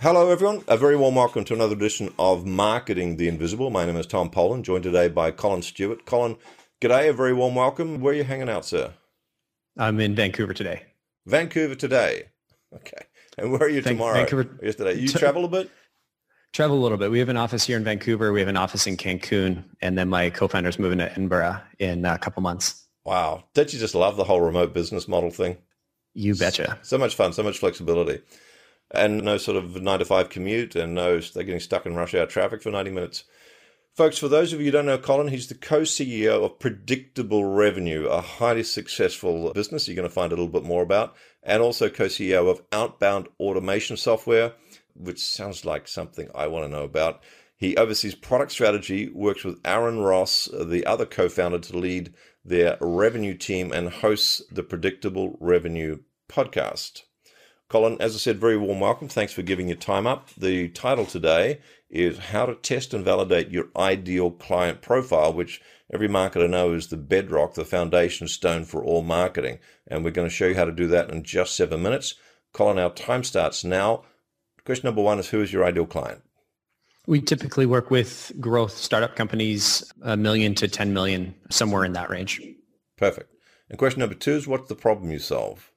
Hello everyone, a very warm welcome to another edition of Marketing the Invisible. My name is Tom Poland, joined today by Colin Stewart. Colin, g'day, a very warm welcome. Where are you hanging out, sir? I'm in Vancouver today. Vancouver today. Okay. And where are you tomorrow? Vancouver. Yesterday. You travel a bit? Travel a little bit. We have an office here in Vancouver. We have an office in Cancun. And then my co-founder's moving to Edinburgh in a couple months. Wow. Don't you just love the whole remote business model thing? You betcha. So much fun, so much flexibility. And no sort of 9-to-5 commute and no they're getting stuck in rush hour traffic for 90 minutes. Folks, for those of you who don't know Colin, he's the co-CEO of Predictable Revenue, a highly successful business you're going to find a little bit more about, and also co-CEO of Outbound Automation Software, which sounds like something I want to know about. He oversees product strategy, works with Aaron Ross, the other co-founder, to lead their revenue team and hosts the Predictable Revenue podcast. Colin, as I said, very warm welcome. Thanks for giving your time up. The title today is How to Test and Validate Your Ideal Client Profile, which every marketer knows is the bedrock, the foundation stone for all marketing. And we're going to show you how to do that in just 7 minutes. Colin, our time starts now. Question number one is, who is your ideal client? We typically work with growth startup companies, $1 million to $10 million, somewhere in that range. Perfect. And question number two is, what's the problem you solve?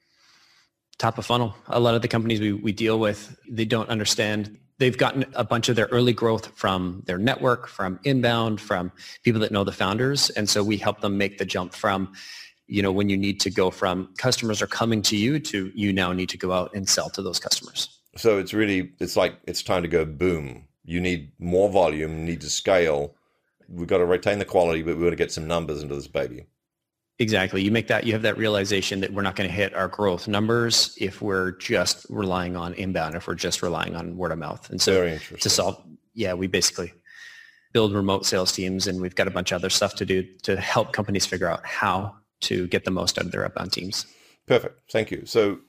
Top of funnel. A lot of the companies we deal with, they don't understand. They've gotten a bunch of their early growth from their network, from inbound, from people that know the founders. And so we help them make the jump from, you know, when you need to go from customers are coming to you now need to go out and sell to those customers. So it's really, it's like, it's time to go boom. You need more volume, you need to scale. We've got to retain the quality, but we want to get some numbers into this baby. Exactly. You have that realization that we're not going to hit our growth numbers if we're just relying on inbound, if we're just relying on word of mouth. And so to solve, we basically build remote sales teams, and we've got a bunch of other stuff to do to help companies figure out how to get the most out of their outbound teams. Perfect. Thank you. So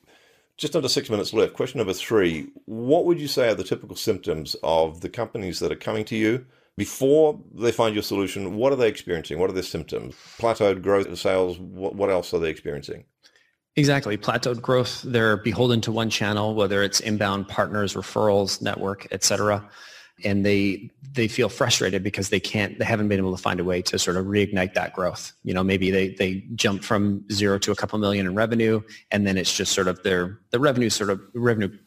just under 6 minutes left. Question number three, what would you say are the typical symptoms of the companies that are coming to you? Before they find your solution, what are they experiencing? What are their symptoms? Plateaued growth of sales, what else are they experiencing? Exactly. Plateaued growth, they're beholden to one channel, whether it's inbound, partners, referrals, network, et cetera. And they feel frustrated because they haven't been able to find a way to sort of reignite that growth. You know, maybe they jump from zero to a couple million in revenue, and then it's just sort of revenue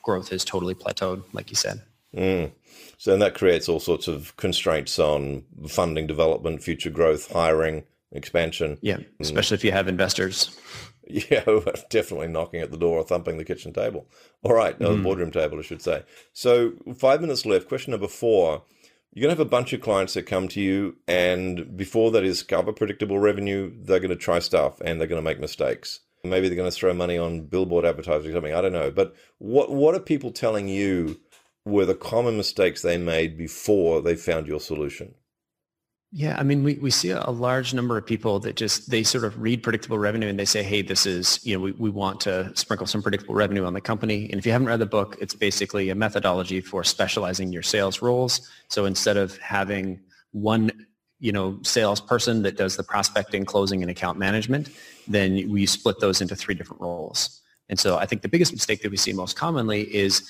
growth is totally plateaued, like you said. Mm. So then that creates all sorts of constraints on funding, development, future growth, hiring, expansion. Yeah, especially if you have investors. Yeah, definitely knocking at the door or thumping the kitchen table. All right, the boardroom table, I should say. So 5 minutes left. Question number four. You're going to have a bunch of clients that come to you, and before they discover predictable revenue, they're going to try stuff and they're going to make mistakes. Maybe they're going to throw money on billboard advertising or something. I don't know. But what are people telling you were the common mistakes they made before they found your solution? Yeah, I mean, we see a large number of people that they sort of read predictable revenue and they say, hey, this is, you know, we want to sprinkle some predictable revenue on the company. And if you haven't read the book, it's basically a methodology for specializing your sales roles. So instead of having one, you know, salesperson that does the prospecting, closing, and account management, then we split those into three different roles. And so I think the biggest mistake that we see most commonly is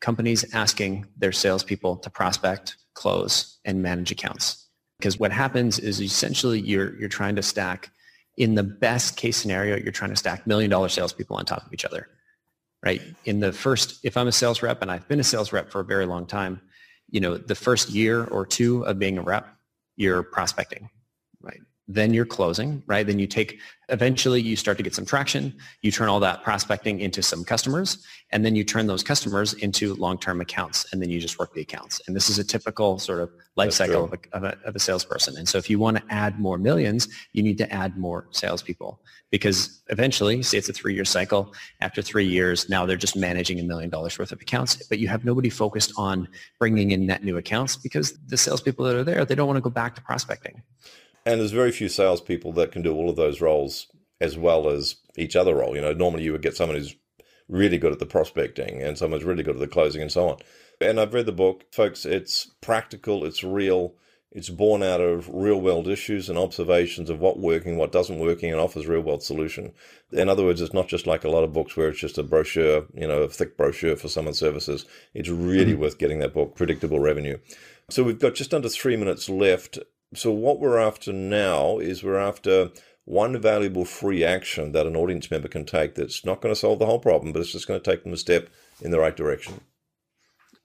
companies asking their salespeople to prospect, close, and manage accounts. Because what happens is essentially you're trying to stack, in the best case scenario, you're trying to stack $1 million salespeople on top of each other, right? If I'm a sales rep, and I've been a sales rep for a very long time, you know, the first year or two of being a rep, you're prospecting, right? Then you're closing, right? Then eventually you start to get some traction. You turn all that prospecting into some customers, and then you turn those customers into long-term accounts, and then you just work the accounts. And this is a typical sort of life cycle of a salesperson. And so if you want to add more millions, you need to add more salespeople, because eventually, say it's a 3-year cycle, after 3 years, now they're just managing $1 million worth of accounts, but you have nobody focused on bringing in net new accounts, because the salespeople that are there, they don't want to go back to prospecting. And there's very few salespeople that can do all of those roles as well as each other role. You know, normally you would get someone who's really good at the prospecting and someone's really good at the closing and so on. And I've read the book, folks. It's practical. It's real. It's born out of real-world issues and observations of what's working, what doesn't working, and offers real-world solution. In other words, it's not just like a lot of books where it's just a brochure, you know, a thick brochure for someone's services. It's really worth getting that book, Predictable Revenue. So we've got just under 3 minutes left. So what we're after now is we're after one valuable free action that an audience member can take that's not going to solve the whole problem, but it's just going to take them a step in the right direction.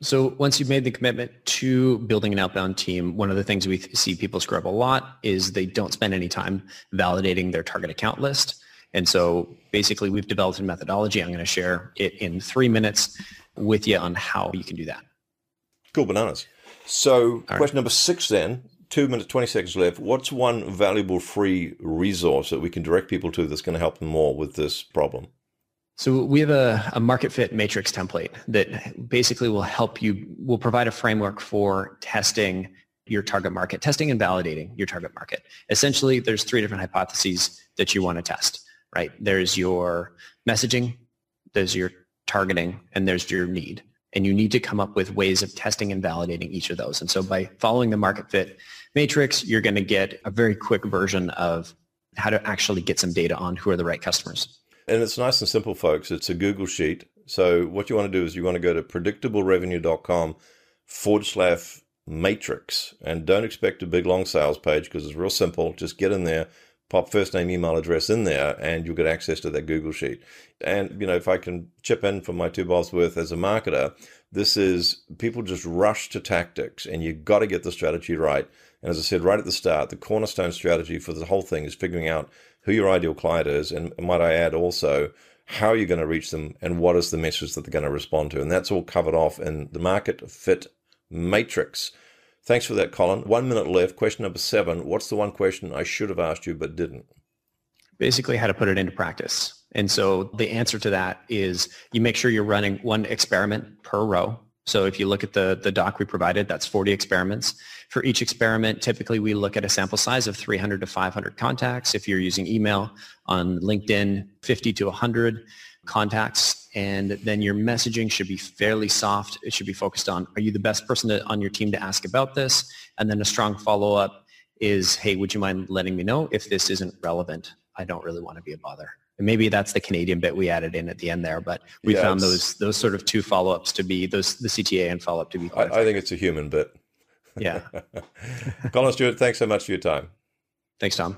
So once you've made the commitment to building an outbound team, one of the things we see people screw up a lot is they don't spend any time validating their target account list. And so basically we've developed a methodology. I'm going to share it in 3 minutes with you on how you can do that. Cool bananas. So right. Question number 6 then, 2 minutes, 20 seconds left. What's one valuable free resource that we can direct people to that's going to help them more with this problem? So we have a Market Fit Matrix template that basically will help you, will provide a framework for testing your target market, testing and validating your target market. Essentially, there's 3 different hypotheses that you want to test, right? There's your messaging, there's your targeting, and there's your need. And you need to come up with ways of testing and validating each of those. And so by following the Market Fit Matrix, you're going to get a very quick version of how to actually get some data on who are the right customers. And it's nice and simple, folks. It's a Google sheet. So what you want to do is you want to go to predictablerevenue.com/matrix. And don't expect a big, long sales page because it's real simple. Just get in there, pop first name, email address in there, and you'll get access to that Google sheet. And, you know, if I can chip in for my $2 worth as a marketer, this is people just rush to tactics and you've got to get the strategy right. And as I said right at the start, the cornerstone strategy for the whole thing is figuring out who your ideal client is, and might I add also, how you're going to reach them and what is the message that they're going to respond to. And that's all covered off in the Market Fit Matrix. Thanks for that, Colin. 1 minute left. Question number 7. What's the one question I should have asked you but didn't? Basically, how to put it into practice. And so the answer to that is you make sure you're running 1 experiment per row. So if you look at the doc we provided, that's 40 experiments. For each experiment, typically we look at a sample size of 300 to 500 contacts. If you're using email on LinkedIn, 50 to 100 contacts. And then your messaging should be fairly soft. It should be focused on, are you the best person on your team to ask about this? And then a strong follow-up is, hey, would you mind letting me know if this isn't relevant? I don't really want to be a bother. And maybe that's the Canadian bit we added in at the end there, but we found those sort of 2 follow-ups to be, the CTA and follow-up to be. I think it's a human bit. Yeah. Colin Stewart, thanks so much for your time. Thanks, Tom.